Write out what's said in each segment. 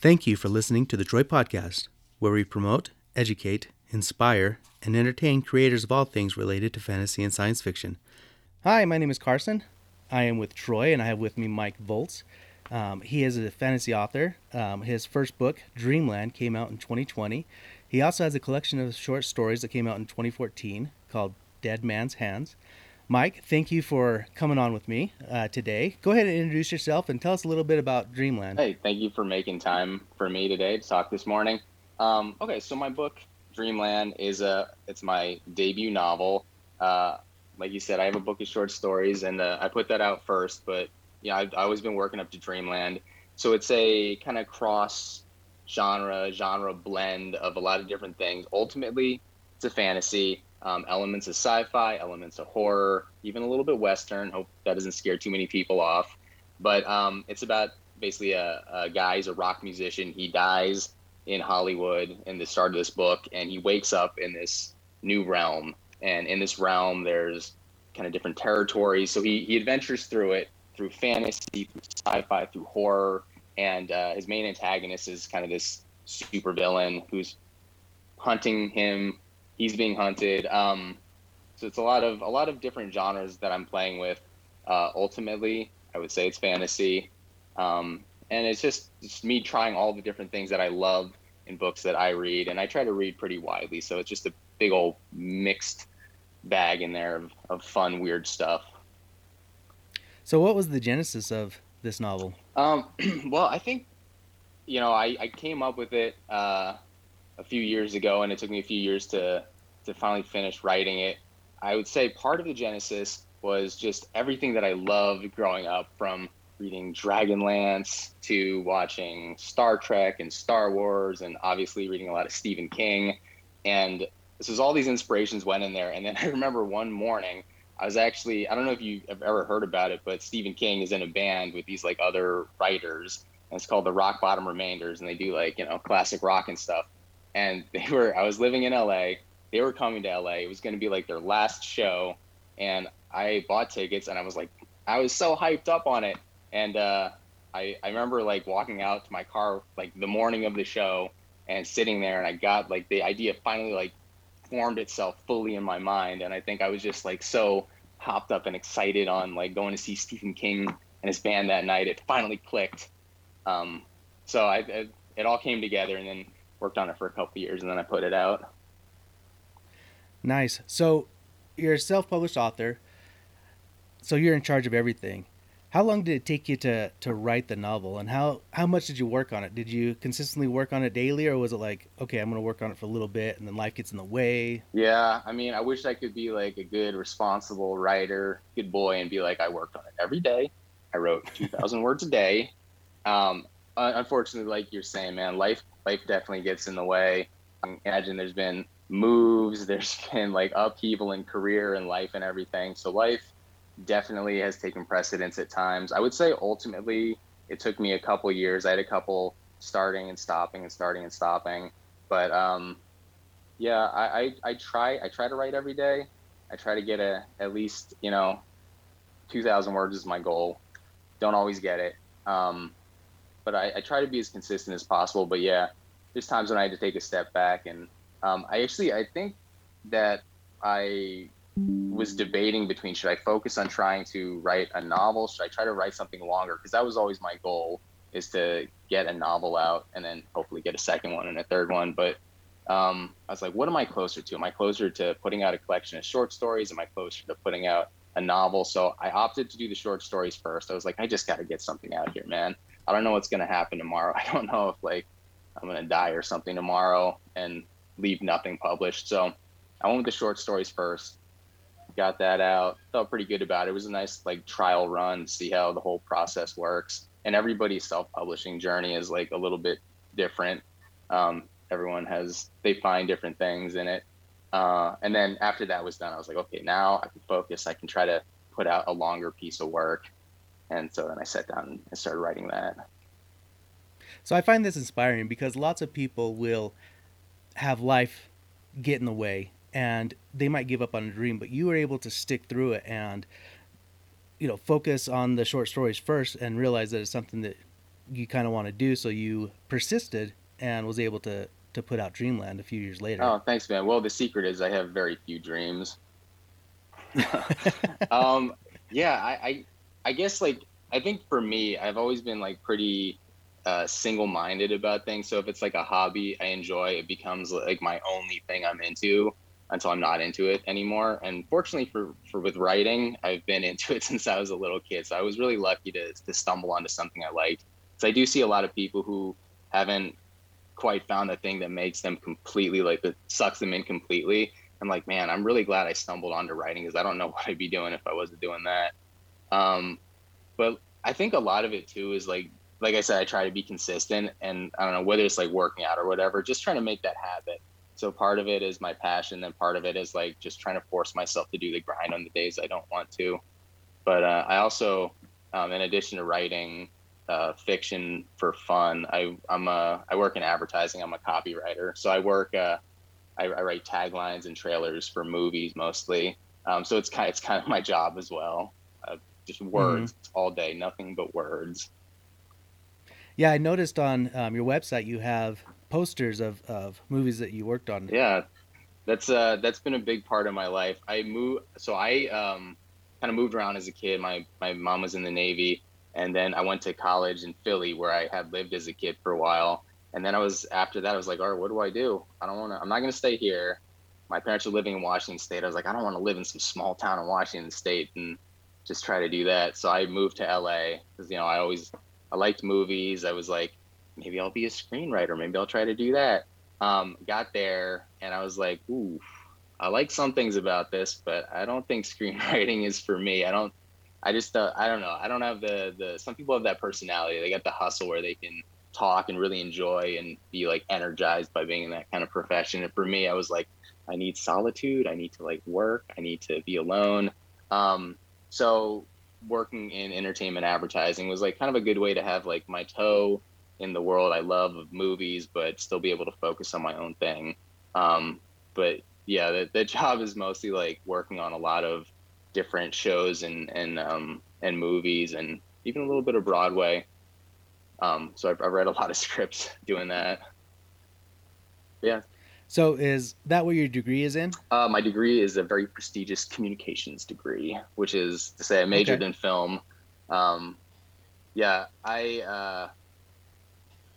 Thank you for listening to the Droid Podcast, where we promote, educate, inspire, and entertain creators of all things related to fantasy and science fiction. Hi, my name is Carson. I am with Troy, and I have with me Mike Volz. He is a fantasy author. His first book, Dreamland, came out in 2020. He also has a collection of short stories that came out in 2014 called Dead Man's Hands. Mike, thank you for coming on with me today. Go ahead and introduce yourself and tell us a little bit about Dreamland. Hey, thank you for making time for me today to talk this morning. Okay, so my book, Dreamland, it's my debut novel. Like you said, I have a book of short stories, and I put that out first, but yeah, I've always been working up to Dreamland. So it's a kind of cross-genre blend of a lot of different things. Ultimately, it's a fantasy. Elements of sci-fi, elements of horror, even a little bit Western. Hope that doesn't scare too many people off. But it's about basically a guy, he's a rock musician. He dies in Hollywood in the start of this book, and he wakes up in this new realm. And in this realm, there's kind of different territories. So he adventures through it, through fantasy, through sci-fi, through horror. And his main antagonist is kind of this supervillain who's hunting him. He's being hunted. So it's a lot of different genres that I'm playing with. Ultimately, I would say it's fantasy. And it's just me trying all the different things that I love in books that I read. And I try to read pretty widely. So it's just a big old mixed bag in there of fun, weird stuff. So what was the genesis of this novel? Well, I think, I came up with it a few years ago, and it took me a few years to finally finish writing it. I would say part of the genesis was just everything that I loved growing up, from reading Dragonlance to watching Star Trek and Star Wars, and obviously reading a lot of Stephen King. And this was all these inspirations went in there. And then I remember one morning, I was actually, I don't know if you have ever heard about it, but Stephen King is in a band with these like other writers, and it's called the Rock Bottom Remainders, and they do like, classic rock and stuff. And I was living in LA. They were coming to LA. It was going to be like their last show. And I bought tickets, and I was so hyped up on it. And I remember like walking out to my car, like the morning of the show, and sitting there, and I got like the idea finally like formed itself fully in my mind. And I think I was just like so hopped up and excited on like going to see Stephen King and his band that night. It finally clicked. So it all came together, and then worked on it for a couple of years, and then I put it out. Nice. So you're a self-published author, so you're in charge of everything. How long did it take you to write the novel, and how much did you work on it? Did you consistently work on it daily, or was it like, okay, I'm going to work on it for a little bit, and then life gets in the way? Yeah, I mean, I wish I could be like a good, responsible writer, good boy, and be like, I worked on it every day. I wrote 2,000 words a day. Unfortunately, like you're saying, man, life definitely gets in the way. I imagine there's been moves, there's been like upheaval in career and life and everything. So life definitely has taken precedence at times. I would say ultimately it took me a couple years. I had a couple starting and stopping. But yeah, I try to write every day. I try to get at least, 2,000 words is my goal. Don't always get it. But I try to be as consistent as possible. But yeah, there's times when I had to take a step back. And I think that I was debating between, should I focus on trying to write a novel? Should I try to write something longer? Because that was always my goal, is to get a novel out and then hopefully get a second one and a third one. But I was like, what am I closer to? Am I closer to putting out a collection of short stories? Am I closer to putting out a novel? So I opted to do the short stories first. I was like, I just got to get something out here, man. I don't know what's going to happen tomorrow. I don't know if like I'm going to die or something tomorrow and leave nothing published. So I went with the short stories first, got that out, felt pretty good about it. It was a nice like trial run, see how the whole process works. And everybody's self-publishing journey is like a little bit different. Everyone they find different things in it. And then after that was done, I was like, okay, now I can focus. I can try to put out a longer piece of work. And so then I sat down and started writing that. So I find this inspiring because lots of people will have life get in the way and they might give up on a dream, but you were able to stick through it and, focus on the short stories first and realize that it's something that you kind of want to do. So you persisted and was able to put out Dreamland a few years later. Oh, thanks, man. Well, the secret is I have very few dreams. I guess, like, I think for me, I've always been, like, pretty single-minded about things. So if it's, like, a hobby I enjoy, it becomes, like, my only thing I'm into until I'm not into it anymore. And fortunately for with writing, I've been into it since I was a little kid. So I was really lucky to stumble onto something I liked. So I do see a lot of people who haven't quite found the thing that makes them completely, like, that sucks them in completely. I'm like, man, I'm really glad I stumbled onto writing because I don't know what I'd be doing if I wasn't doing that. But I think a lot of it too is like I said, I try to be consistent, and I don't know whether it's like working out or whatever, just trying to make that habit. So part of it is my passion, and part of it is like just trying to force myself to do the grind on the days I don't want to. But I also, in addition to writing fiction for fun, I work in advertising. I'm a copywriter, so I work. I write taglines and trailers for movies mostly. So it's kind of my job as well. Just words all day, nothing but words. Yeah, I noticed on your website you have posters of movies that you worked on. Yeah, that's been a big part of my life. I kind of moved around as a kid. My mom was in the Navy, and then I went to college in Philly where I had lived as a kid for a while. And then after that I was like, all right, what do? I'm not gonna stay here. My parents are living in Washington State. I was like, I don't want to live in some small town in Washington State and just try to do that. So I moved to LA because, you know, I liked movies. I was like, maybe I'll be a screenwriter. Maybe I'll try to do that. Got there and I was like, ooh, I like some things about this, but I don't think screenwriting is for me. I don't know. I don't have the some people have that personality. They got the hustle where they can talk and really enjoy and be like energized by being in that kind of profession. And for me, I was like, I need solitude. I need to like work. I need to be alone. So working in entertainment advertising was like kind of a good way to have like my toe in the world I love of movies, but still be able to focus on my own thing. But yeah, the job is mostly like working on a lot of different shows and movies and even a little bit of Broadway. So I've read a lot of scripts doing that. Yeah. So is that what your degree is in? My degree is a very prestigious communications degree, which is to say I majored in film. It's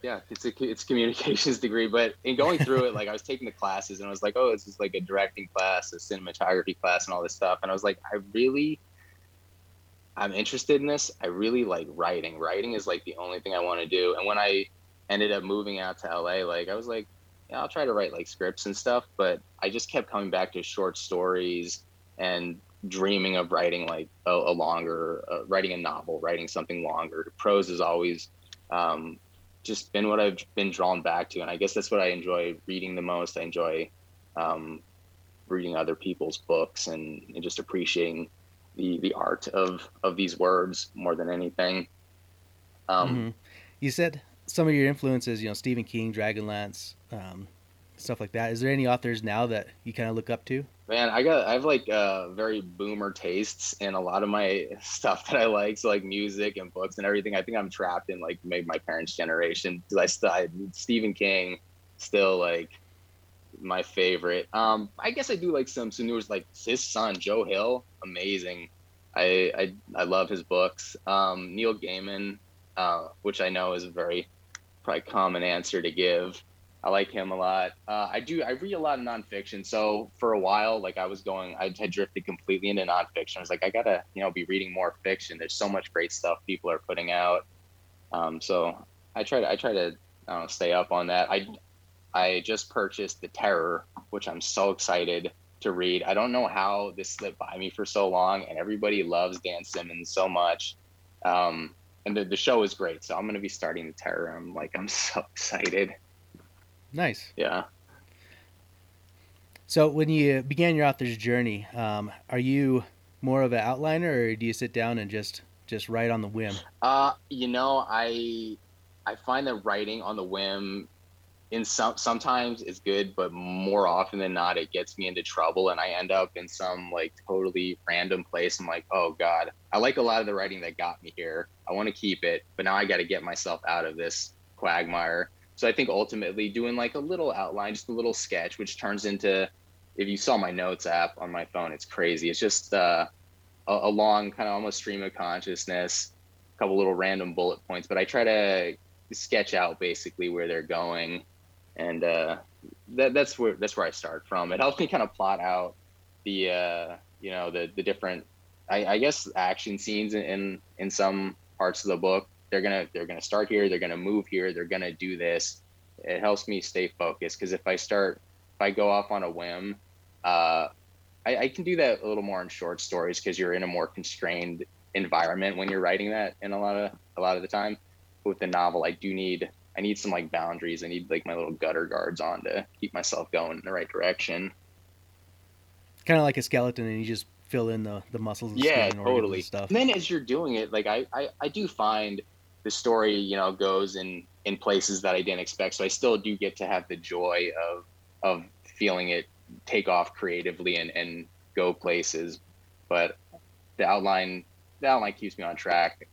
a communications degree, but in going through it, like I was taking the classes and I was like, oh, this is like a directing class, a cinematography class and all this stuff. And I was like, I'm interested in this. I really like writing. Writing is like the only thing I want to do. And when I ended up moving out to LA, like I was like, I'll try to write like scripts and stuff, but I just kept coming back to short stories and dreaming of writing like writing a novel, writing something longer. Prose has always just been what I've been drawn back to. And I guess that's what I enjoy reading the most. I enjoy reading other people's books and just appreciating the art of these words more than anything. You said some of your influences, you know, Stephen King, Dragonlance, stuff like that. Is there any authors now that you kind of look up to? Man, I have like very boomer tastes in a lot of my stuff that I like. So like music and books and everything. I think I'm trapped in like maybe my parents' generation because Stephen King still like my favorite. I guess I do like some news, like his son Joe Hill, amazing. I love his books. Neil Gaiman, which I know is a very probably common answer to give. I like him a lot. I read a lot of nonfiction. So for a while, like I had drifted completely into nonfiction. I was like, I gotta, you know, be reading more fiction. There's so much great stuff people are putting out. So I try to stay up on that. I just purchased The Terror, which I'm so excited to read. I don't know how this slipped by me for so long, and everybody loves Dan Simmons so much. And the show is great, so I'm going to be starting The Terror. I'm so excited. Nice. Yeah. So when you began your author's journey, are you more of an outliner, or do you sit down and just write on the whim? You know, I find that writing on the whim in sometimes it's good, but more often than not, it gets me into trouble, and I end up in some like totally random place. I'm like, oh God, I like a lot of the writing that got me here. I want to keep it, but now I got to get myself out of this quagmire. So I think ultimately doing like a little outline, just a little sketch, which turns into, if you saw my notes app on my phone, it's crazy. It's just a long kind of almost stream of consciousness, a couple little random bullet points, but I try to sketch out basically where they're going. And that's where I start from. It helps me kind of plot out the, you know, the different, I guess, action scenes in some parts of the book. They're gonna start here. They're gonna move here. They're gonna do this. It helps me stay focused, because if I go off on a whim, I can do that a little more in short stories, because you're in a more constrained environment when you're writing that. In a lot of the time, but with the novel, I need some like boundaries. I need like my little gutter guards on to keep myself going in the right direction. It's kind of like a skeleton, and you just fill in the muscles and skin and totally. And stuff. And then as you're doing it, like I do find the story, you know, goes in places that I didn't expect. So I still do get to have the joy of feeling it take off creatively and go places. But the outline keeps me on track.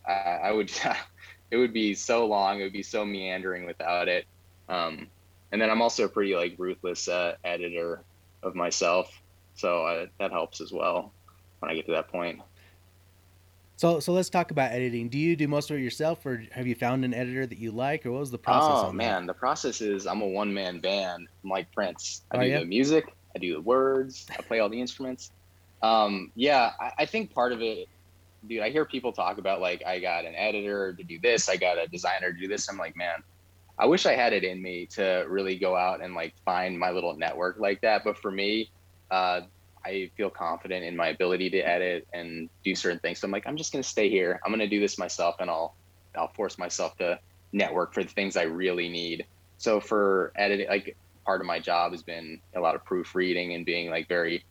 It would be so long. It would be so meandering without it. And then I'm also a pretty like ruthless editor of myself. So that helps as well when I get to that point. So let's talk about editing. Do you do most of it yourself, or have you found an editor that you like, or what was the process? Oh man, the process is I'm a one-man band. I'm like Prince. I do the music. I do the words. I play all the instruments. I think part of it, dude, I hear people talk about like, I got an editor to do this, I got a designer to do this. I'm like, man, I wish I had it in me to really go out and like find my little network like that. But for me, I feel confident in my ability to edit and do certain things. So I'm like, I'm just going to stay here. I'm going to do this myself, and I'll force myself to network for the things I really need. So for editing, like part of my job has been a lot of proofreading and being like very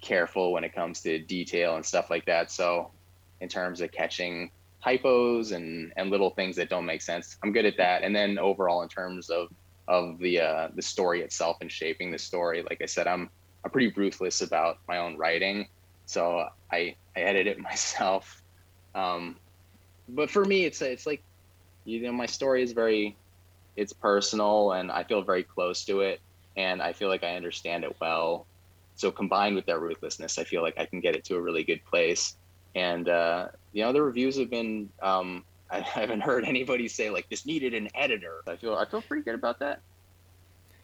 careful when it comes to detail and stuff like that. So in terms of catching typos and little things that don't make sense, I'm good at that. And then overall, in terms of the story itself and shaping the story, like I said, I'm pretty ruthless about my own writing, so I edit it myself. But for me, it's like, you know, my story is it's personal, and I feel very close to it, and I feel like I understand it well. So combined with that ruthlessness, I feel like I can get it to a really good place. And you know, the reviews have been, I haven't heard anybody say like this needed an editor. I feel pretty good about that.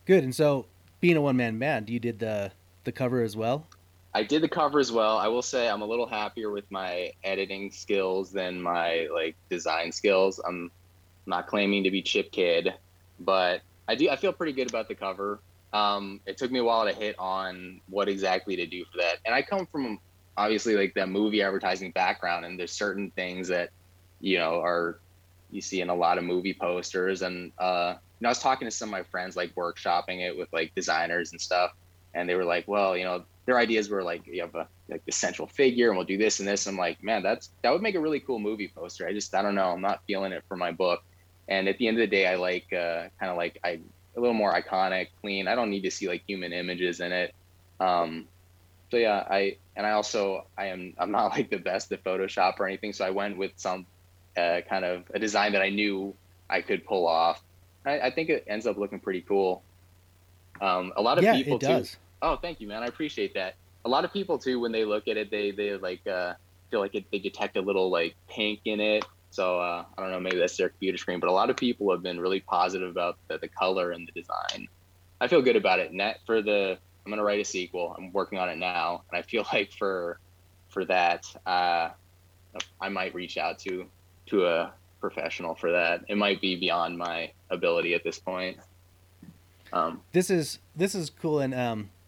Good. And so, being a one-man band, you did the cover as well? I did the cover as well. I will say I'm a little happier with my editing skills than my like design skills. I'm not claiming to be Chip Kidd, but I feel pretty good about the cover. It took me a while to hit on what exactly to do for that. And I come from obviously like that movie advertising background, and there's certain things that, you know, you see in a lot of movie posters. And, you know, I was talking to some of my friends, like workshopping it with like designers and stuff. And they were like, well, you know, their ideas were like, you have like the central figure, and we'll do this and this. I'm like, man, that would make a really cool movie poster. I don't know. I'm not feeling it for my book. And at the end of the day, I like, kind of like, a little more iconic, clean. I don't need to see like human images in it. So yeah, I'm not like the best at Photoshop or anything. So I went with some kind of a design that I knew I could pull off. I think it ends up looking pretty cool. A lot of people it does. Too. Oh, thank you, man. I appreciate that. A lot of people too, when they look at it, they like feel like they detect a little like pink in it. So I don't know, maybe that's their computer screen, but a lot of people have been really positive about the color and the design. I feel good about it. And that I'm going to write a sequel. I'm working on it now. And I feel like for that, I might reach out to a professional for that. It might be beyond my ability at this point. This is cool and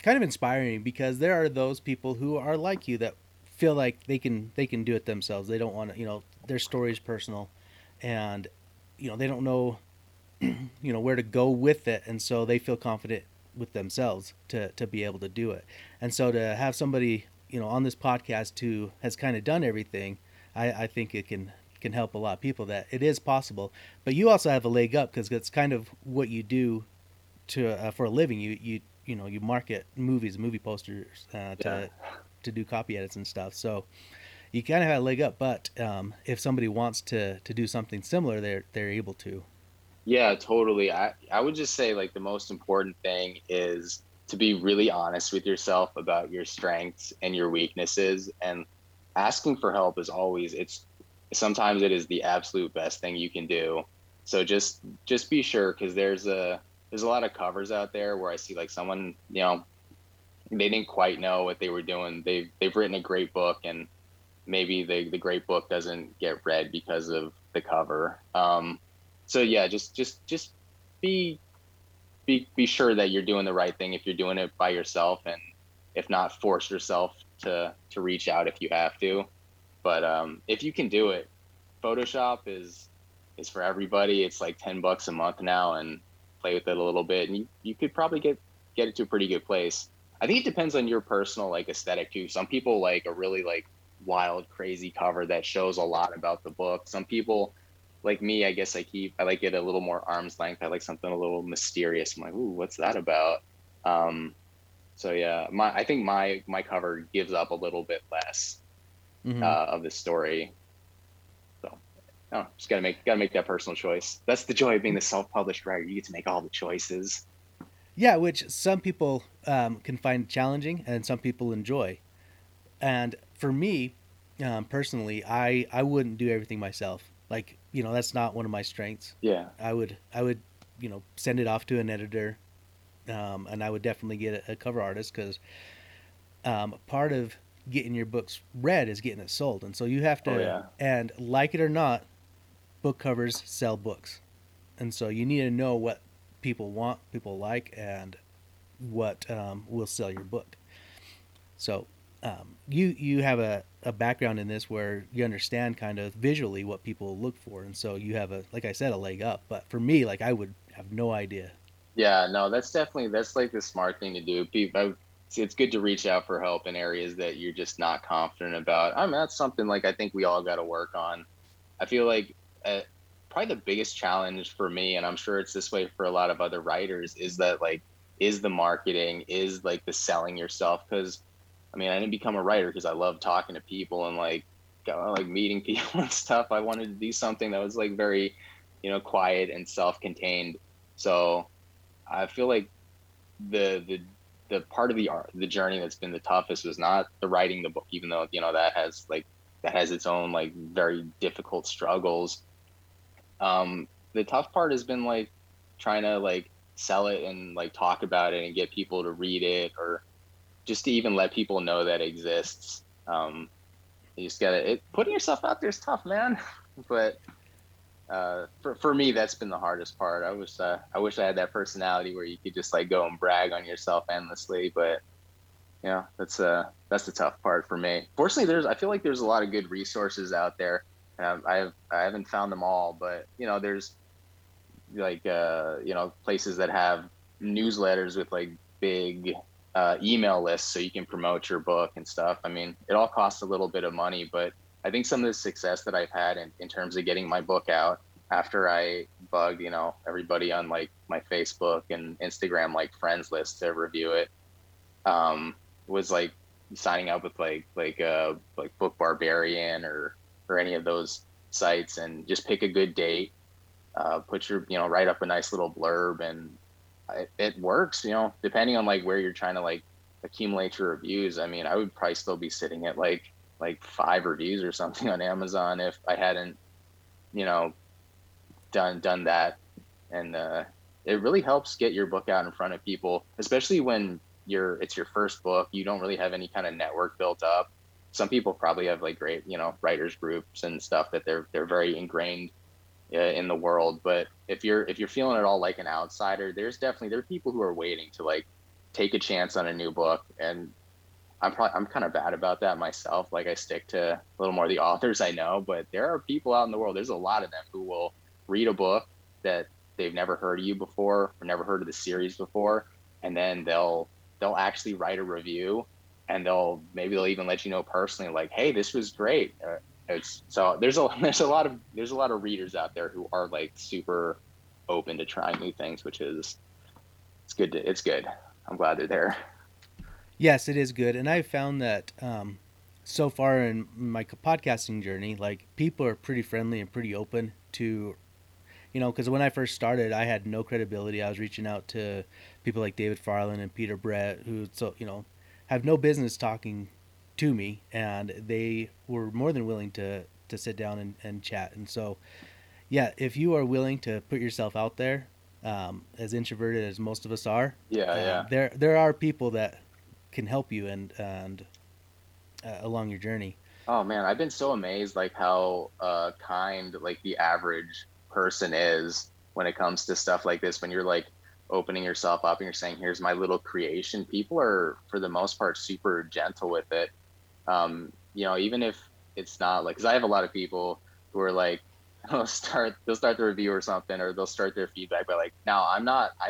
kind of inspiring, because there are those people who are like you that feel like they can do it themselves. They don't want to, you know, their story is personal, and you know, they don't know, you know, where to go with it, and so they feel confident with themselves to be able to do it. And so to have somebody, you know, on this podcast who has kind of done everything, I think it can help a lot of people, that it is possible. But you also have a leg up, because that's kind of what you do to for a living, you market movies, movie posters to do copy edits and stuff. So you kind of have a leg up, but if somebody wants to do something similar, they're able to. Yeah, totally. I would just say, like, the most important thing is to be really honest with yourself about your strengths and your weaknesses, and asking for help is always, sometimes it is the absolute best thing you can do. So just be sure, because there's a lot of covers out there where I see, like, someone, you know, they didn't quite know what they were doing. They've written a great book, and maybe the great book doesn't get read because of the cover. So yeah, just be sure that you're doing the right thing if you're doing it by yourself, and if not, force yourself to reach out if you have to. But if you can do it, Photoshop is for everybody. It's like $10 a month now, and play with it a little bit, and you could probably get it to a pretty good place. I think it depends on your personal, like, aesthetic too. Some people like a really, like, wild, crazy cover that shows a lot about the book. Some people, like me, I guess I like it a little more arm's length. I like something a little mysterious. I'm like, ooh, what's that about? So yeah, I think my cover gives up a little bit less of the story. So just gotta make that personal choice. That's the joy of being the self-published writer. You get to make all the choices. Yeah, which some people can find challenging, and some people enjoy. And for me, personally, I wouldn't do everything myself. Like, you know, that's not one of my strengths. Yeah. I would, you know, send it off to an editor, and I would definitely get a cover artist, because part of getting your books read is getting it sold. And so you have to, and like it or not, book covers sell books. And so you need to know what people want, people like, and what will sell your book. So you have a background in this where you understand kind of visually what people look for. And so you have like I said, a leg up, but for me, like, I would have no idea. Yeah, no, that's like the smart thing to do. It's good to reach out for help in areas that you're just not confident about. I mean, that's something, like, I think we all got to work on. I feel like probably the biggest challenge for me, and I'm sure it's this way for a lot of other writers, is that, like, is the marketing, is, like, the selling yourself. 'Cause I mean, I didn't become a writer because I love talking to people and, like, meeting people and stuff. I wanted to do something that was, like, very, you know, quiet and self-contained. So I feel like the part of the journey that's been the toughest was not the writing the book, even though, you know, that has its own, like, very difficult struggles. The tough part has been, like, trying to, like, sell it and, like, talk about it and get people to read it, or just to even let people know that it exists. You just gotta, putting yourself out there is tough, man. But for me, that's been the hardest part. I wish I had that personality where you could just, like, go and brag on yourself endlessly. But yeah, that's the tough part for me. Fortunately, I feel like there's a lot of good resources out there, and I haven't found them all. But, you know, there's, like, you know, places that have newsletters with, like, big email lists so you can promote your book and stuff. I mean, it all costs a little bit of money, but I think some of the success that I've had in terms of getting my book out, after I bugged, you know, everybody on, like, my Facebook and Instagram, like, friends list to review it, was, like, signing up with like Book Barbarian or any of those sites, and just pick a good date, write up a nice little blurb, and it works, you know, depending on, like, where you're trying to, like, accumulate your reviews. I mean, I would probably still be sitting at like 5 reviews or something on Amazon if I hadn't, you know, done that. And it really helps get your book out in front of people, especially when it's your first book. You don't really have any kind of network built up. Some people probably have, like, great, you know, writers groups and stuff that they're very ingrained in the world. But if you're feeling at all like an outsider, there are people who are waiting to, like, take a chance on a new book. And I'm kind of bad about that myself. Like, I stick to a little more the authors I know, but there are people out in the world, there's a lot of them who will read a book that they've never heard of you before, or never heard of the series before, and then they'll actually write a review, and they'll even let you know personally, like, hey, this was great. So there's a lot of readers out there who are, like, super open to trying new things, which is It's good. I'm glad they're there. Yes, it is good. And I found that so far in my podcasting journey, like, people are pretty friendly and pretty open to, you know, because when I first started, I had no credibility. I was reaching out to people like David Farland and Peter Brett, who, so, you know, have no business talking to me, and they were more than willing to sit down and chat. And so, yeah, if you are willing to put yourself out there, as introverted as most of us are, there are people that can help you and along your journey. Oh man, I've been so amazed, like, how kind, like, the average person is when it comes to stuff like this. When you're, like, opening yourself up and you're saying, here's my little creation, people are, for the most part, super gentle with it. You know, even if it's not, like, because I have a lot of people who are like, they'll start the review or something, or they'll start their feedback by like, no, I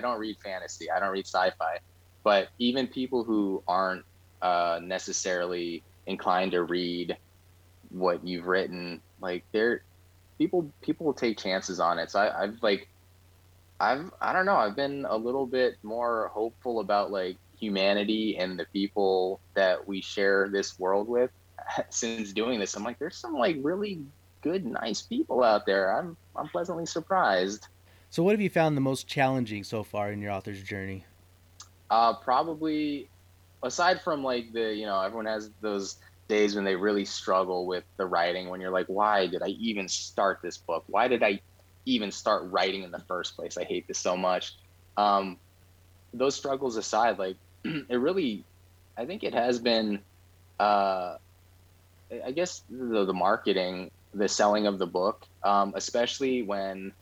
don't read fantasy, I don't read sci-fi. But even people who aren't necessarily inclined to read what you've written, like, they're, people will take chances on it. So I've been a little bit more hopeful about, like, humanity and the people that we share this world with since doing this. I'm like, there's some, like, really good, nice people out there. I'm pleasantly surprised. So what have you found the most challenging so far in your author's journey? Probably, aside from, like, the, you know, everyone has those days when they really struggle with the writing, when you're like, why did I even start this book? Why did I even start writing in the first place? I hate this so much. Those struggles aside, like, it really, I think it has been, I guess the marketing, the selling of the book, especially when,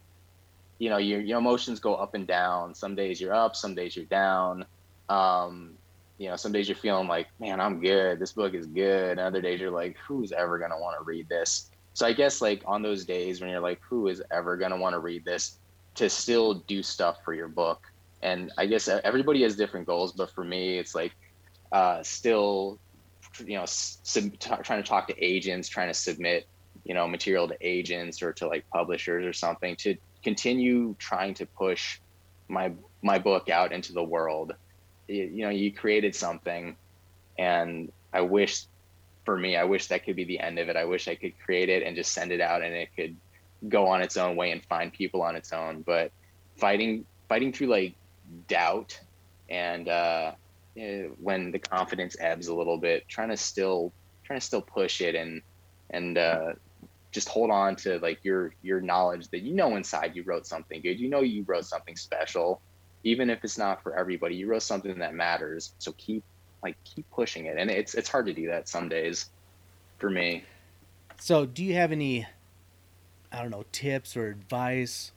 you know, your emotions go up and down. Some days you're up, some days you're down. You know, some days you're feeling like, man, I'm good, this book is good. And other days you're like, who's ever going to want to read this? So I guess, like, on those days when you're like, who is ever going to want to read this, to still do stuff for your book. And I guess everybody has different goals, but for me, it's like, still, you know, trying to talk to agents, trying to submit, you know, material to agents or to, like, publishers or something, to continue trying to push my book out into the world. You know, you created something, and I wish that could be the end of it. I wish I could create it and just send it out and it could go on its own way and find people on its own. But fighting through, like, doubt and when the confidence ebbs a little bit, trying to still push it and just hold on to, like, your knowledge that, you know, inside you wrote something good, you know, you wrote something special. Even if it's not for everybody, you wrote something that matters. So keep pushing it. And it's hard to do that some days for me. So do you have any, I don't know, tips or advice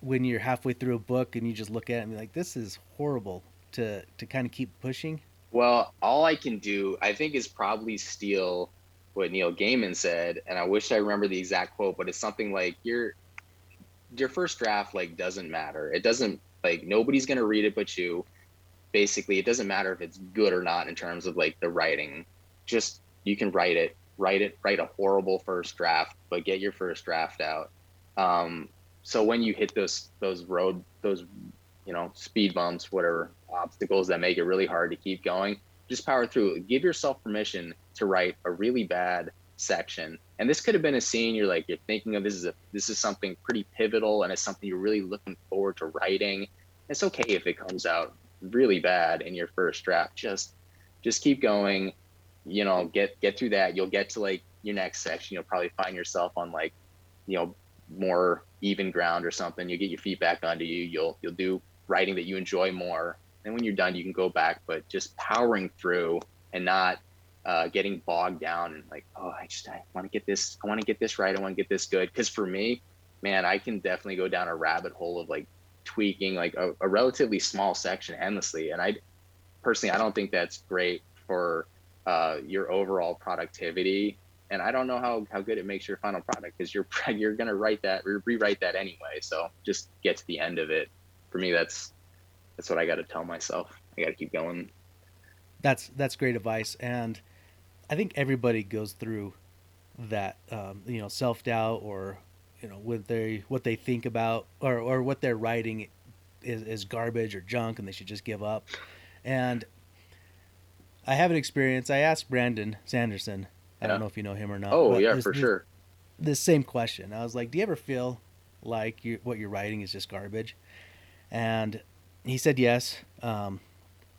when you're halfway through a book and you just look at it and be like, this is horrible, to kind of keep pushing? Well, all I can do, I think, is probably steal what Neil Gaiman said. And I wish I remember the exact quote, but it's something like, your first draft, like, doesn't matter. It doesn't, like, nobody's going to read it but you. Basically, it doesn't matter if it's good or not in terms of, like, the writing. Just, you can write it, write a horrible first draft, but get your first draft out. So when you hit those you know, speed bumps, whatever obstacles that make it really hard to keep going, just power through. Give yourself permission to write a really bad section. And this could have been a scene you're like, you're thinking of, this is something pretty pivotal, and it's something you're really looking forward to writing. It's okay if it comes out really bad in your first draft. Just keep going, you know, get through that. You'll get to, like, your next section. You'll probably find yourself on, like, you know, more even ground or something. You'll get your feet back onto you. You'll do writing that you enjoy more. And when you're done, you can go back, but just powering through and not getting bogged down and like, oh, I want to get this. I want to get this right. I want to get this good. Because for me, man, I can definitely go down a rabbit hole of, like, tweaking, like, a relatively small section endlessly. And I don't think that's great for your overall productivity. And I don't know how good it makes your final product, because you're going to write that or rewrite that anyway. So just get to the end of it. For me, that's what I got to tell myself. I got to keep going. That's great advice. And I think everybody goes through that, you know, self-doubt, or, you know, what they think about or what they're writing is garbage or junk and they should just give up. And I have an experience. I asked Brandon Sanderson. I don't know if you know him or not. Oh, yeah, for sure. This same question. I was like, do you ever feel like what you're writing is just garbage? And he said yes.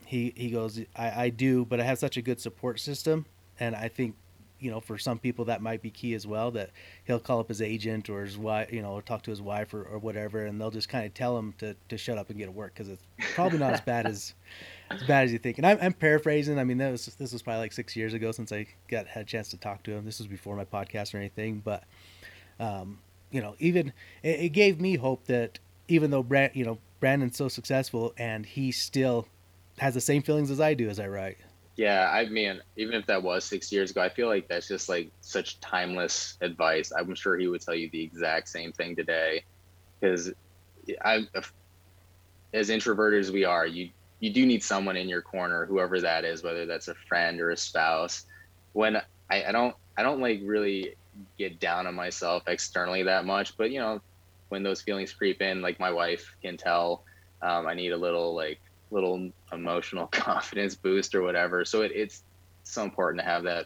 He goes, I do, but I have such a good support system. And I think, you know, for some people that might be key as well, that he'll call up his agent or his wife, you know, or talk to his wife or whatever, and they'll just kind of tell him to shut up and get to work because it's probably not as bad as you think. And I'm paraphrasing. I mean, this was probably like 6 years ago since I had a chance to talk to him. This was before my podcast or anything, but you know, even it gave me hope that even though Brandon's so successful, and he still has the same feelings as I do as I write. Yeah, I mean, even if that was 6 years ago, I feel like that's just like such timeless advice. I'm sure he would tell you the exact same thing today, because as introverted as we are, you do need someone in your corner, whoever that is, whether that's a friend or a spouse. When I don't like really get down on myself externally that much, but you know, when those feelings creep in, like my wife can tell, I need a little emotional confidence boost or whatever. So it's so important to have that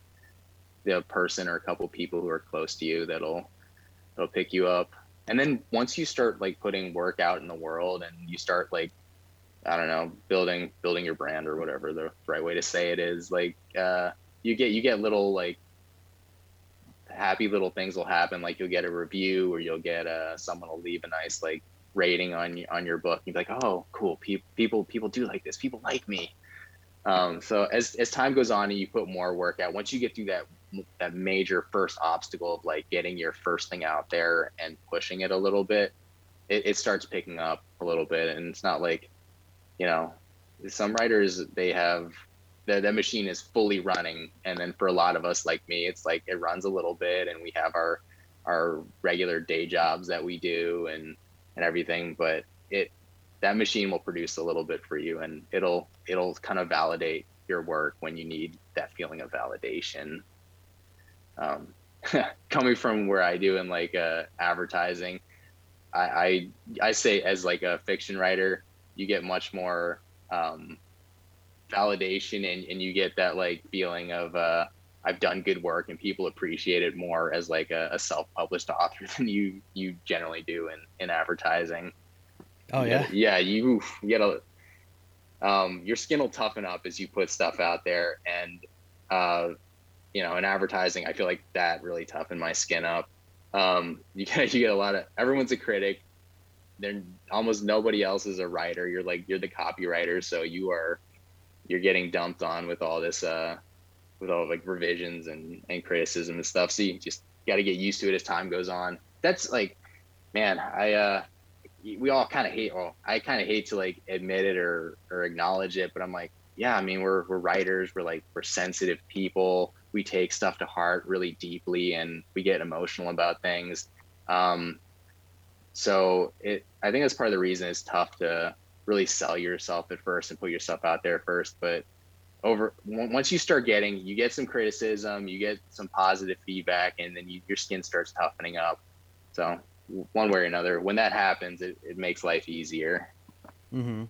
the person or a couple people who are close to you that'll pick you up. And then once you start like putting work out in the world and you start like, I don't know, building your brand or whatever the right way to say it is, like you get little like happy little things will happen. Like you'll get a review or you'll get someone will leave a nice like rating on your book. You'd be like, oh cool, people do like this, people like me. So as time goes on and you put more work out, once you get through that major first obstacle of like getting your first thing out there and pushing it a little bit, it starts picking up a little bit. And it's not like, you know, some writers, they have that machine is fully running, and then for a lot of us like me, it's like it runs a little bit and we have our regular day jobs that we do and everything, but that machine will produce a little bit for you, and it'll kind of validate your work when you need that feeling of validation. Coming from where I do in like advertising, I say as like a fiction writer, you get much more validation and you get that like feeling of I've done good work, and people appreciate it more as like a self-published author than you generally do in advertising. Oh yeah. Yeah. You get your skin will toughen up as you put stuff out there. And, you know, in advertising, I feel like that really toughened my skin up. You get a lot of, everyone's a critic. They're almost nobody else is a writer. You're the copywriter. So you're getting dumped on with all this, with all like revisions and criticism and stuff. So you just got to get used to it as time goes on. That's like, man, we all kind of hate, well, I kind of hate to like admit it or acknowledge it, but I'm like, yeah, I mean, we're writers. We're sensitive people. We take stuff to heart really deeply and we get emotional about things. So I think that's part of the reason it's tough to really sell yourself at first and put yourself out there first. But once you start you get some criticism, you get some positive feedback, and then your skin starts toughening up. So one way or another, when that happens, it makes life easier. Mm-hmm.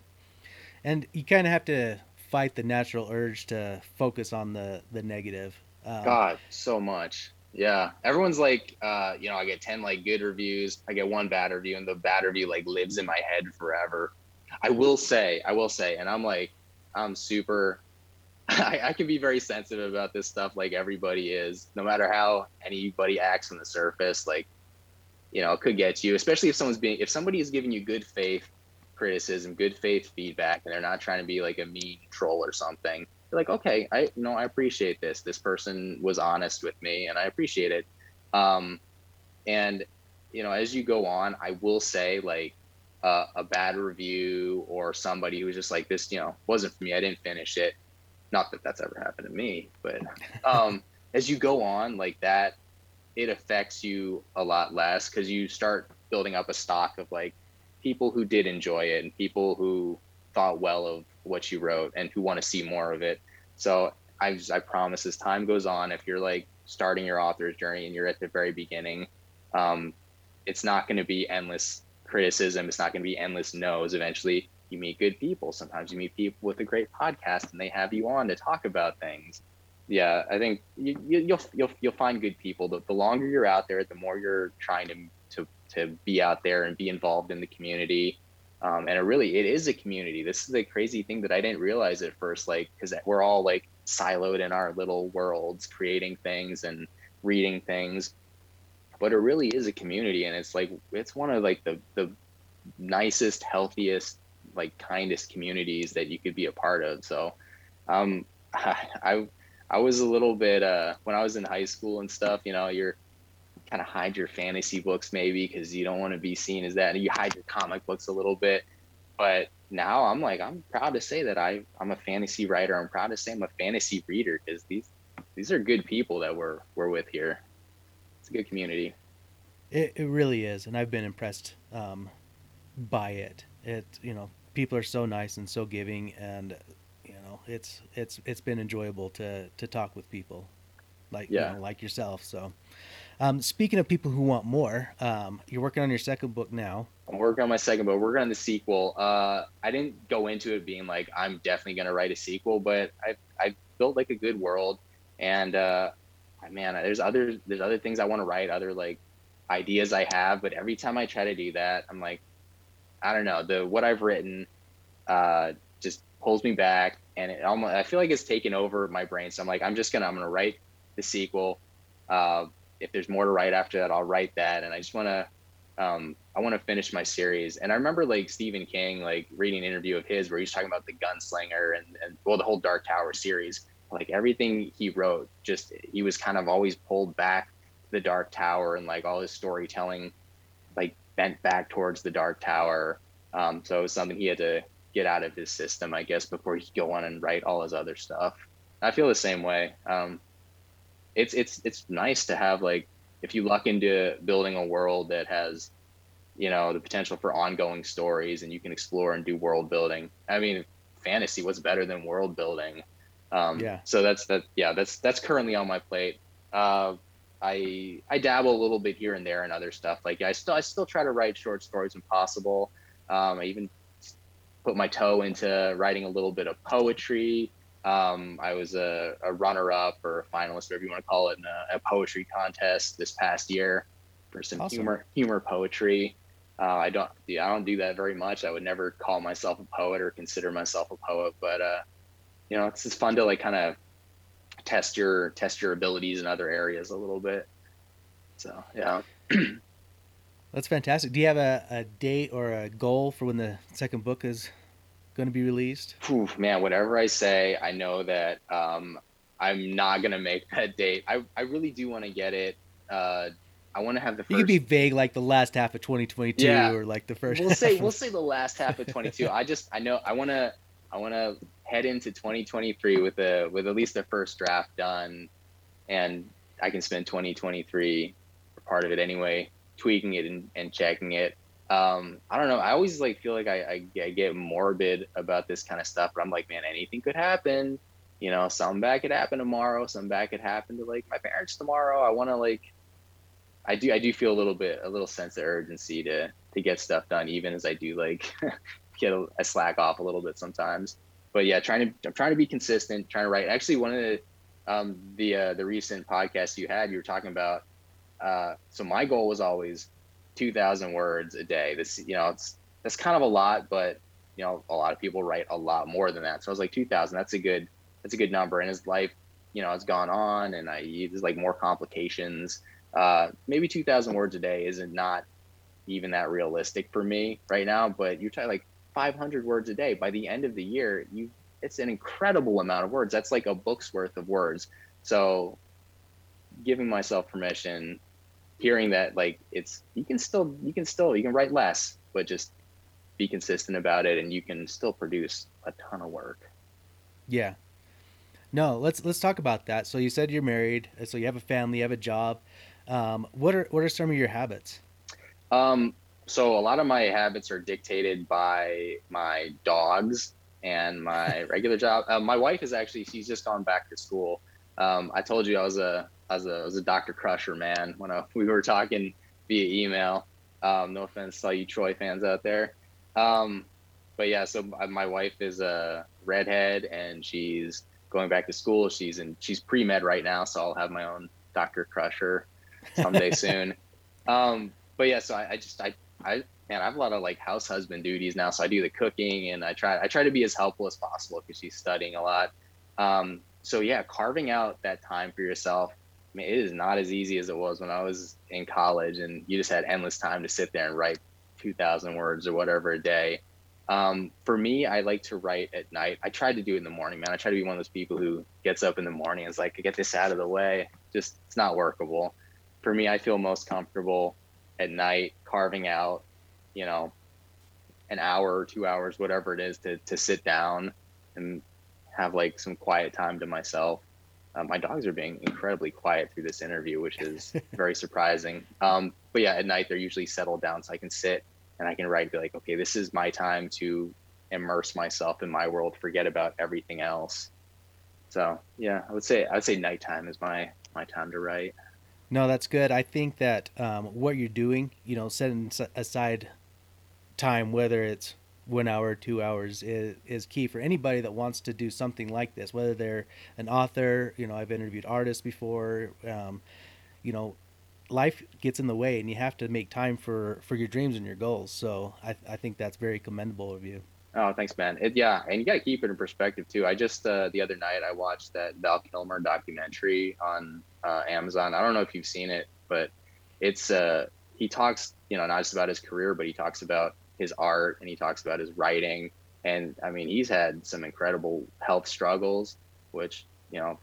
And you kind of have to fight the natural urge to focus on the negative. God, so much. Yeah. Everyone's like, you know, I get 10 like good reviews. I get one bad review, and the bad review like lives in my head forever. I will say, and I'm like, I'm super, I can be very sensitive about this stuff, like everybody is, no matter how anybody acts on the surface, like, you know, it could get you, especially if somebody is giving you good faith criticism, good faith feedback, and they're not trying to be like a mean troll or something. You're like, okay, I appreciate this. This person was honest with me and I appreciate it. And, you know, as you go on, I will say like, a bad review or somebody who's just like, this, you know, wasn't for me, I didn't finish it. Not that that's ever happened to me, but as you go on like that, it affects you a lot less because you start building up a stock of like people who did enjoy it and people who thought well of what you wrote and who want to see more of it. So I promise as time goes on, if you're like starting your author's journey and you're at the very beginning, it's not going to be endless criticism. It's not going to be endless no's. Eventually you meet good people. Sometimes you meet people with a great podcast and they have you on to talk about things. Yeah, I think you'll find good people. The longer you're out there, the more you're trying to be out there and be involved in the community. And it is a community. This is the crazy thing that I didn't realize at first, because we're all siloed in our little worlds, creating things and reading things. But it really is a community, and it's one of the nicest, healthiest, kindest communities that you could be a part of. So, I was a little bit when I was in high school and stuff. You're kind of hide your fantasy books maybe because you don't want to be seen as that. You hide your comic books a little bit, but now I'm proud to say that I'm a fantasy writer. I'm proud to say I'm a fantasy reader because these are good people that we're with here. It's a good community. It really is, and I've been impressed by it. People are so nice and so giving, and it's been enjoyable to talk with people like yourself. So. Speaking of people who want more, you're working on your second book now. I'm working on my second book. We're working on the sequel. I didn't go into it being I'm definitely going to write a sequel, but I built a good world, and man, there's other things I want to write, other ideas I have. But every time I try to do that, I'm I don't know, what I've written just pulls me back, and it almost, I feel it's taken over my brain. So I'm gonna write the sequel. If there's more to write after that, I'll write that. And I just want to, I want to finish my series. And I remember Stephen King, reading an interview of his where he's talking about the Gunslinger and the whole Dark Tower series, everything he wrote, just, he was kind of always pulled back to the Dark Tower, and all his storytelling, bent back towards the Dark Tower. So it was something he had to get out of his system, I guess, before he could go on and write all his other stuff. I feel the same way. It's nice to have if you luck into building a world that has, the potential for ongoing stories, and you can explore and do world building. I mean, fantasy, what's better than world building? So that's currently on my plate. I dabble a little bit here and there in other stuff. I still try to write short stories when possible. I even put my toe into writing a little bit of poetry. I was a runner-up or a finalist, whatever you want to call it, in a poetry contest this past year for some awesome humor poetry. I don't do that very much. I would never call myself a poet or consider myself a poet, but it's just fun to kind of test your abilities in other areas a little bit. So yeah, that's fantastic. Do you have a date or a goal for when the second book is going to be released? Oof, man, whatever I say, I know that I'm not gonna make that date. I really do want to get it. I want to have the first. You could be vague, the last half of 2022, yeah, or the first. We'll say the last half of 2022. I want to head into 2023 with at least the first draft done, and I can spend 2023 or part of it anyway tweaking it and checking it. I don't know. I always feel I get morbid about this kind of stuff, but I'm man, anything could happen. Some bad could happen tomorrow. Some bad could happen to my parents tomorrow. I want to I do feel a little sense of urgency to get stuff done, even as I do I slack off a little bit sometimes. But yeah, I'm trying to be consistent, trying to write. Actually, one of the recent podcasts you had, you were talking about. So my goal was always 2,000 words a day. This, that's kind of a lot, but a lot of people write a lot more than that. So I was 2,000. That's a good number. And as life, has gone on, and there's more complications. Maybe 2,000 words a day isn't not even that realistic for me right now. But you're talking 500 words a day. By the end of the year, it's an incredible amount of words. That's a book's worth of words. So giving myself permission, hearing that it's you can write less, but just be consistent about it, and you can still produce a ton of work. Yeah. No, let's talk about that. So you said you're married, so you have a family, you have a job. What are some of your habits? So a lot of my habits are dictated by my dogs and my regular job. My wife is actually, she's just gone back to school. I told you I was a Dr. Crusher, man, when we were talking via email. No offense to all you Troy fans out there. But yeah, so my wife is a redhead and she's going back to school. She's pre-med right now, so I'll have my own Dr. Crusher someday soon. But yeah, so I have a lot of like house husband duties now. So I do the cooking and I try to be as helpful as possible because she's studying a lot. So yeah, carving out that time for yourself, I mean, it is not as easy as it was when I was in college and you just had endless time to sit there and write 2,000 words or whatever a day. For me, I like to write at night. I try to do it in the morning, man. I try to be one of those people who gets up in the morning and is like, get this out of the way. Just, it's not workable. For me, I feel most comfortable at night carving out, you know, an hour or 2 hours, whatever it is, to sit down and have like some quiet time to myself. My dogs are being incredibly quiet through this interview, which is very surprising. But yeah, at night they're usually settled down so I can sit and I can write and be like, okay, this is my time to immerse myself in my world, forget about everything else. So yeah, I would say nighttime is my time to write. No, that's good. I think that what you're doing, you know, setting aside time, whether it's 1 hour, 2 hours, is key for anybody that wants to do something like this, whether they're an author. You know, I've interviewed artists before. You know, life gets in the way and you have to make time for your dreams and your goals. So I think that's very commendable of you. Oh, thanks, man. And you got to keep it in perspective, too. I just, the other night, I watched that Val Kilmer documentary on Amazon. I don't know if you've seen it, but it's, he talks, you know, not just about his career, but he talks about his art and he talks about his writing. And, I mean, he's had some incredible health struggles, which, you know,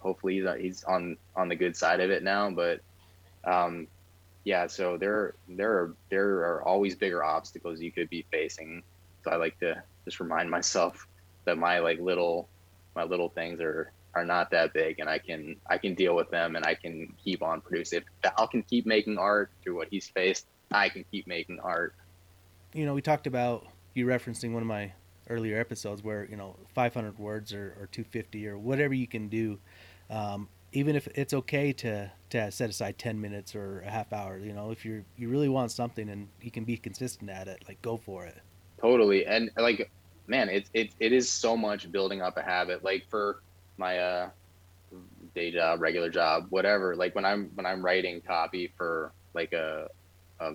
hopefully he's on the good side of it now. But, yeah, so there are always bigger obstacles you could be facing. So I like to just remind myself that my little things are not that big, and I can deal with them, and I can keep on producing. If Val can keep making art through what he's faced, I can keep making art. You know, we talked about you referencing one of my earlier episodes where, you know, 500 words or 250 or whatever you can do, even if it's okay to set aside 10 minutes or a half hour. You know, if you really want something and you can be consistent at it, like, go for it. Totally. And like, man, it is so much building up a habit. Like for my day job, regular job, whatever, like when I'm writing copy for like a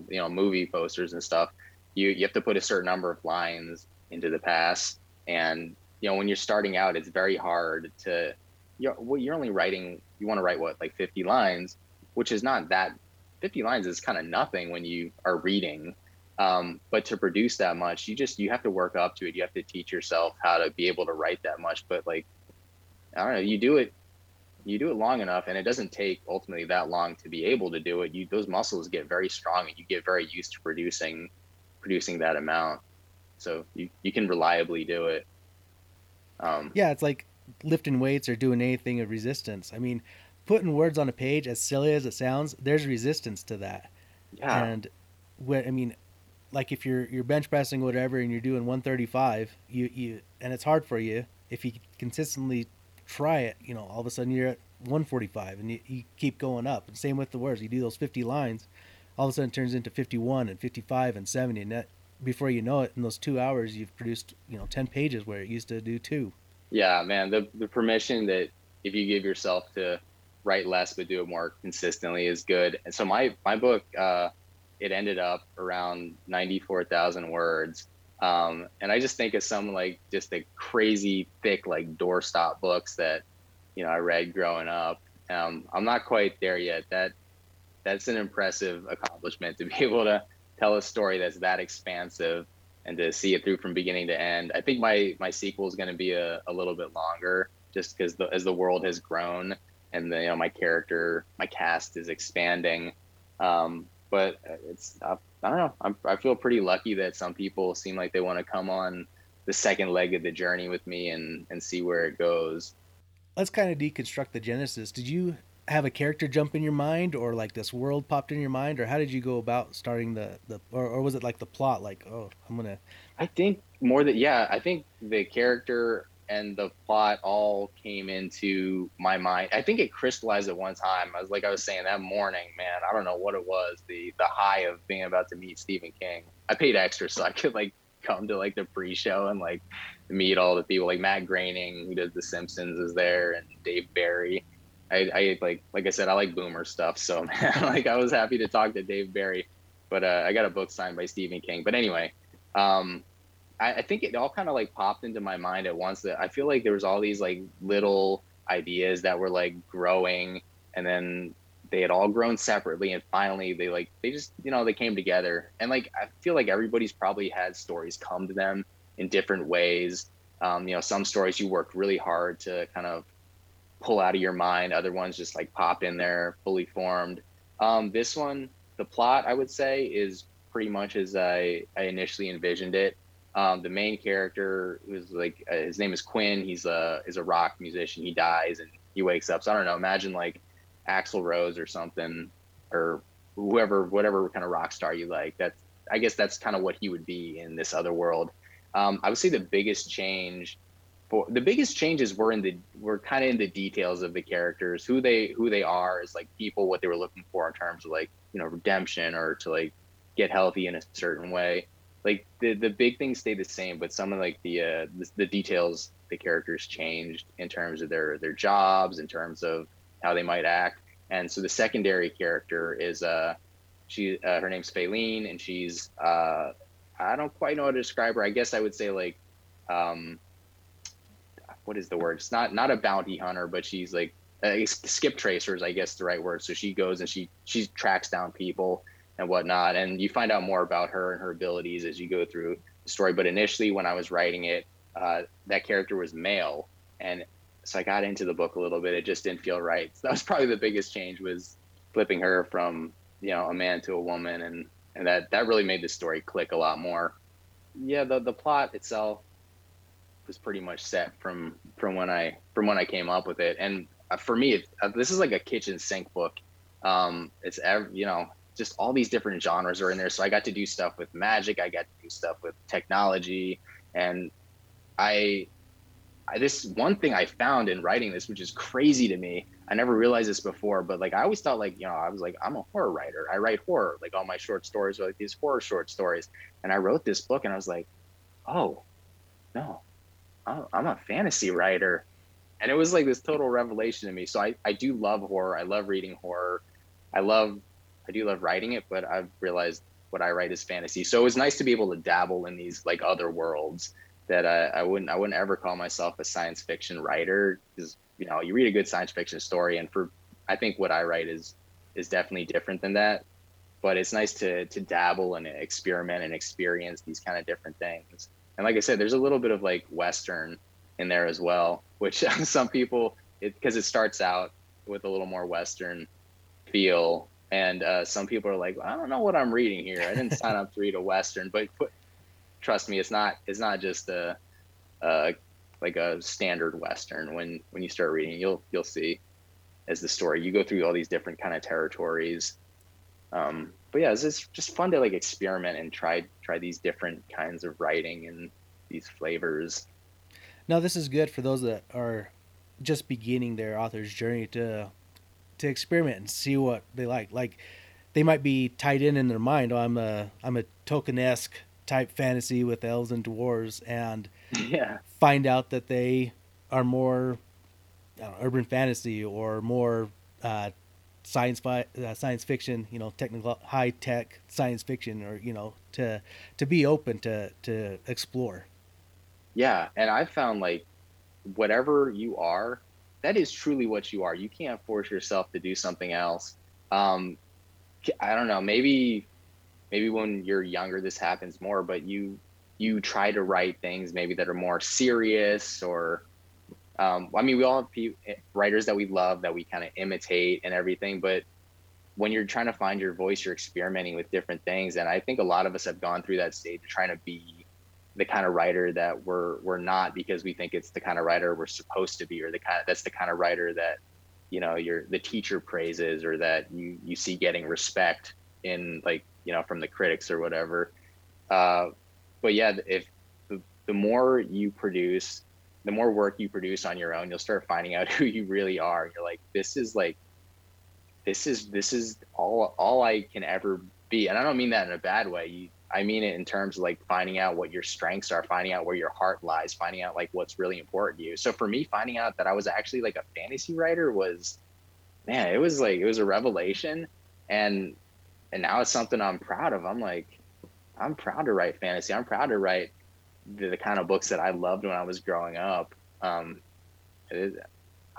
you know, movie posters and stuff, you have to put a certain number of lines into the pass. And you know, when you're starting out, it's very hard to, you're only writing, you want to write what, like 50 lines, which is not that, 50 lines is kind of nothing when you are reading. But to produce that much, you have to work up to it. You have to teach yourself how to be able to write that much. But like, I don't know, you do it long enough, and it doesn't take ultimately that long to be able to do it. Those muscles get very strong, and you get very used to producing that amount. So you can reliably do it. Yeah, it's like lifting weights or doing anything of resistance. I mean, putting words on a page, as silly as it sounds, there's resistance to that. Yeah. And when, I mean, like if you're bench pressing whatever and you're doing 135, you and it's hard for you, if you consistently try it, you know, all of a sudden you're at 145 and you keep going up. And same with the words, you do those 50 lines, all of a sudden it turns into 51 and 55 and 70, and that, before you know it, in those 2 hours you've produced, you know, 10 pages where it used to do 2. Yeah, man, the permission that if you give yourself to write less but do it more consistently is good. And so my book, it ended up around 94,000 words. And I just think of some like just the crazy thick, like doorstop books that, you know, I read growing up. I'm not quite there yet. That's an impressive accomplishment to be able to tell a story that's that expansive and to see it through from beginning to end. I think my sequel is going to be a little bit longer, just because as the world has grown and the, you know, my cast is expanding. But it's, I don't know. I feel pretty lucky that some people seem like they want to come on the second leg of the journey with me and see where it goes. Let's kind of deconstruct the genesis. Did you have a character jump in your mind, or like this world popped in your mind, or how did you go about starting or was it like the plot? Like, I think the character and the plot all came into my mind. I think it crystallized at one time. I was like, I was saying that morning, man, I don't know what it was, the high of being about to meet Stephen King. I paid extra so I could like come to like the pre-show and like meet all the people, like Matt Groening, who does The Simpsons, is there, and Dave Barry. I like I said, I like boomer stuff, so man, like I was happy to talk to Dave Barry, but I got a book signed by Stephen King. But anyway, I think it all kind of like popped into my mind at once, that I feel like there was all these like little ideas that were like growing, and then they had all grown separately, and finally they just, you know, they came together. And like I feel like everybody's probably had stories come to them in different ways. You know, some stories you worked really hard to kind of pull out of your mind, other ones just like popped in there fully formed. This one, the plot, I would say, is pretty much as I initially envisioned it. The main character was like, his name is Quinn. He's a rock musician. He dies and he wakes up. So I don't know, imagine like Axl Rose or something, or whoever, whatever kind of rock star you like. That's, I guess that's kind of what he would be in this other world. I would say the biggest changes were kind of in the details of the characters, who they are as like people, what they were looking for in terms of like, you know, redemption, or to like get healthy in a certain way. Like the big things stay the same, but some of like the details, the characters changed in terms of their jobs, in terms of how they might act. And so the secondary character is her name's Faelene, and she's I don't quite know how to describe her. I guess I would say like what is the word? It's not a bounty hunter, but she's like skip tracers, I guess the right word. So she goes and she tracks down people and whatnot, and you find out more about her and her abilities as you go through the story. But initially when I was writing it, that character was male, and so I got into the book a little bit, it just didn't feel right. So that was probably the biggest change, was flipping her from, you know, a man to a woman, and that really made the story click a lot more. Yeah, the plot itself was pretty much set from when I came up with it. And for me, this is like a kitchen sink book. It's every, you know, just all these different genres are in there. So I got to do stuff with magic. I got to do stuff with technology. And this one thing I found in writing this, which is crazy to me, I never realized this before, but like, I always thought like, you know, I was like, I'm a horror writer. I write horror. Like all my short stories are like these horror short stories. And I wrote this book and I was like, oh no, I'm a fantasy writer. And it was like this total revelation to me. So I do love horror. I love reading horror. I do love writing it, but I've realized what I write is fantasy. So it was nice to be able to dabble in these like other worlds that I wouldn't ever call myself a science fiction writer, because, you know, you read a good science fiction story, and I think what I write is definitely different than that. But it's nice to dabble and experiment and experience these kind of different things. And like I said, there's a little bit of like Western in there as well, which some people, because it starts out with a little more Western feel. And some people are like, well, I don't know what I'm reading here. I didn't sign up to read a Western, but trust me, it's not just a standard Western. When you start reading, you'll see as the story, you go through all these different kind of territories. But yeah, it's just fun to like experiment and try these different kinds of writing and these flavors. Now, this is good for those that are just beginning their author's journey to experiment and see what they like. Like they might be tied in their mind, oh, I'm a Tolkien-esque type fantasy with elves and dwarves, and yeah, find out that they are more urban fantasy, or more science fiction, you know, technical high tech science fiction, or, you know, to be open to explore. Yeah. And I found like whatever you are, that is truly what you are. You can't force yourself to do something else. I don't know, maybe when you're younger this happens more, but you try to write things maybe that are more serious, or I mean, we all have writers that we love that we kind of imitate and everything, but when you're trying to find your voice, you're experimenting with different things. And I think a lot of us have gone through that stage of trying to be the kind of writer that we're not, because we think it's the kind of writer we're supposed to be, or that's the kind of writer that, you know, the teacher praises, or that you see getting respect in, like, you know, from the critics or whatever. But yeah, if the more you produce, the more work you produce on your own, you'll start finding out who you really are. You're like, this is all I can ever be. And I don't mean that in a bad way. I mean it in terms of like finding out what your strengths are, finding out where your heart lies, finding out like what's really important to you. So for me, finding out that I was actually like a fantasy writer was, man, it was like, it was a revelation. And now it's something I'm proud of. I'm like, I'm proud to write fantasy. I'm proud to write the kind of books that I loved when I was growing up. I'm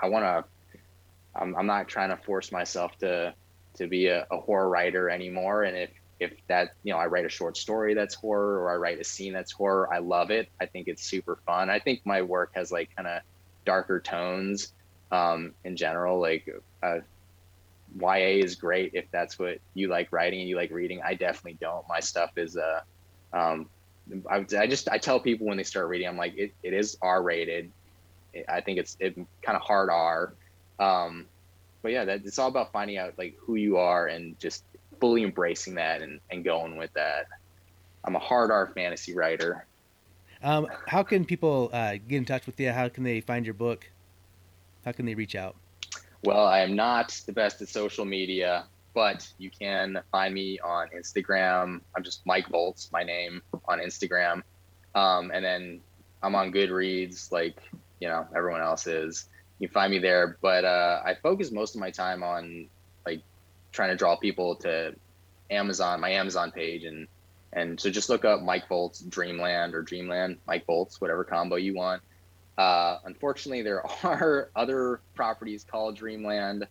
not trying to force myself to be a horror writer anymore. And if that, you know, I write a short story that's horror, or I write a scene that's horror, I love it. I think it's super fun. I think my work has like kind of darker tones in general. Like YA is great if that's what you like writing and you like reading. I definitely don't. My stuff is I tell people when they start reading, I'm like, it is R-rated. I think it's kind of hard R. But yeah, it's all about finding out like who you are and just fully embracing that and going with that. I'm a hard R fantasy writer. How can people get in touch with you? How can they find your book? How can they reach out? Well, I am not the best at social media, but you can find me on Instagram. I'm just Mike Volz, my name on Instagram. And then I'm on Goodreads, like, you know, everyone else is. You can find me there, but I focus most of my time on like trying to draw people to Amazon, my Amazon page. And so just look up Mike Volz Dreamland or Dreamland, Mike Volz, whatever combo you want. Unfortunately, there are other properties called Dreamland,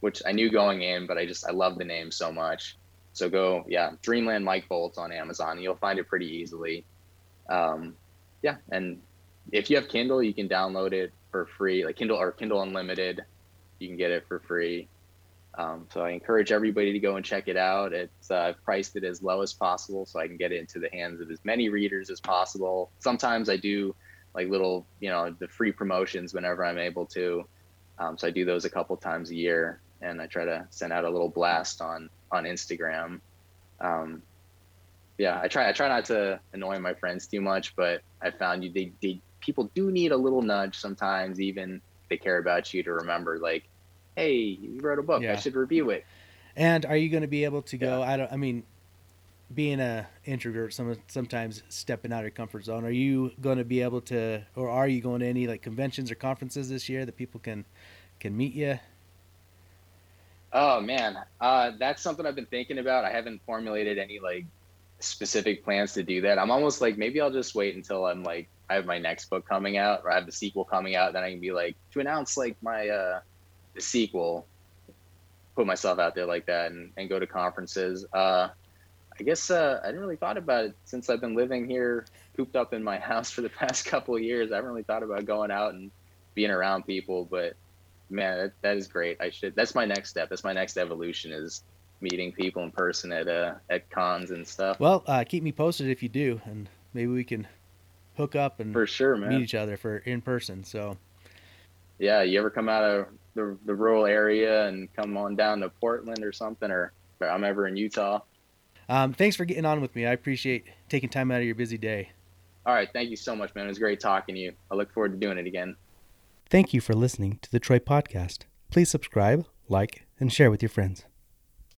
which I knew going in, but I love the name so much. So go, yeah, Dreamland Mike Volz on Amazon, and you'll find it pretty easily. Yeah, and if you have Kindle, you can download it for free, like Kindle or Kindle Unlimited, you can get it for free. So I encourage everybody to go and check it out. It's priced it as low as possible so I can get it into the hands of as many readers as possible. Sometimes I do like little, you know, the free promotions whenever I'm able to. So I do those a couple times a year, and I try to send out a little blast on Instagram. Yeah, I try not to annoy my friends too much, but I found people do need a little nudge sometimes, even if they care about you, to remember like, hey, you wrote a book, yeah. I should review it. And are you going to be able to go, yeah. Being an introvert, sometimes stepping out of your comfort zone, are you going to be able to, or are you going to any like conventions or conferences this year that people can meet you? Oh man, that's something I've been thinking about. I haven't formulated any like specific plans to do that. I'm almost like, maybe I'll just wait until I'm like, I have my next book coming out, or I have the sequel coming out, then I can be like, to announce like my the sequel, put myself out there like that and go to conferences. I guess I hadn't really thought about it since I've been living here, cooped up in my house for the past couple of years. I haven't really thought about going out and being around people, but man, that is great. That's my next step. That's my next evolution, is meeting people in person at cons and stuff. Well, keep me posted if you do, and maybe we can hook up and for sure, man. Meet each other for in person. So yeah, you ever come out of the rural area and come on down to Portland or something, or I'm ever in Utah. Thanks for getting on with me. I appreciate taking time out of your busy day. All right. Thank you so much, man. It was great talking to you. I look forward to doing it again. Thank you for listening to the Troy Podcast. Please subscribe, like, and share with your friends.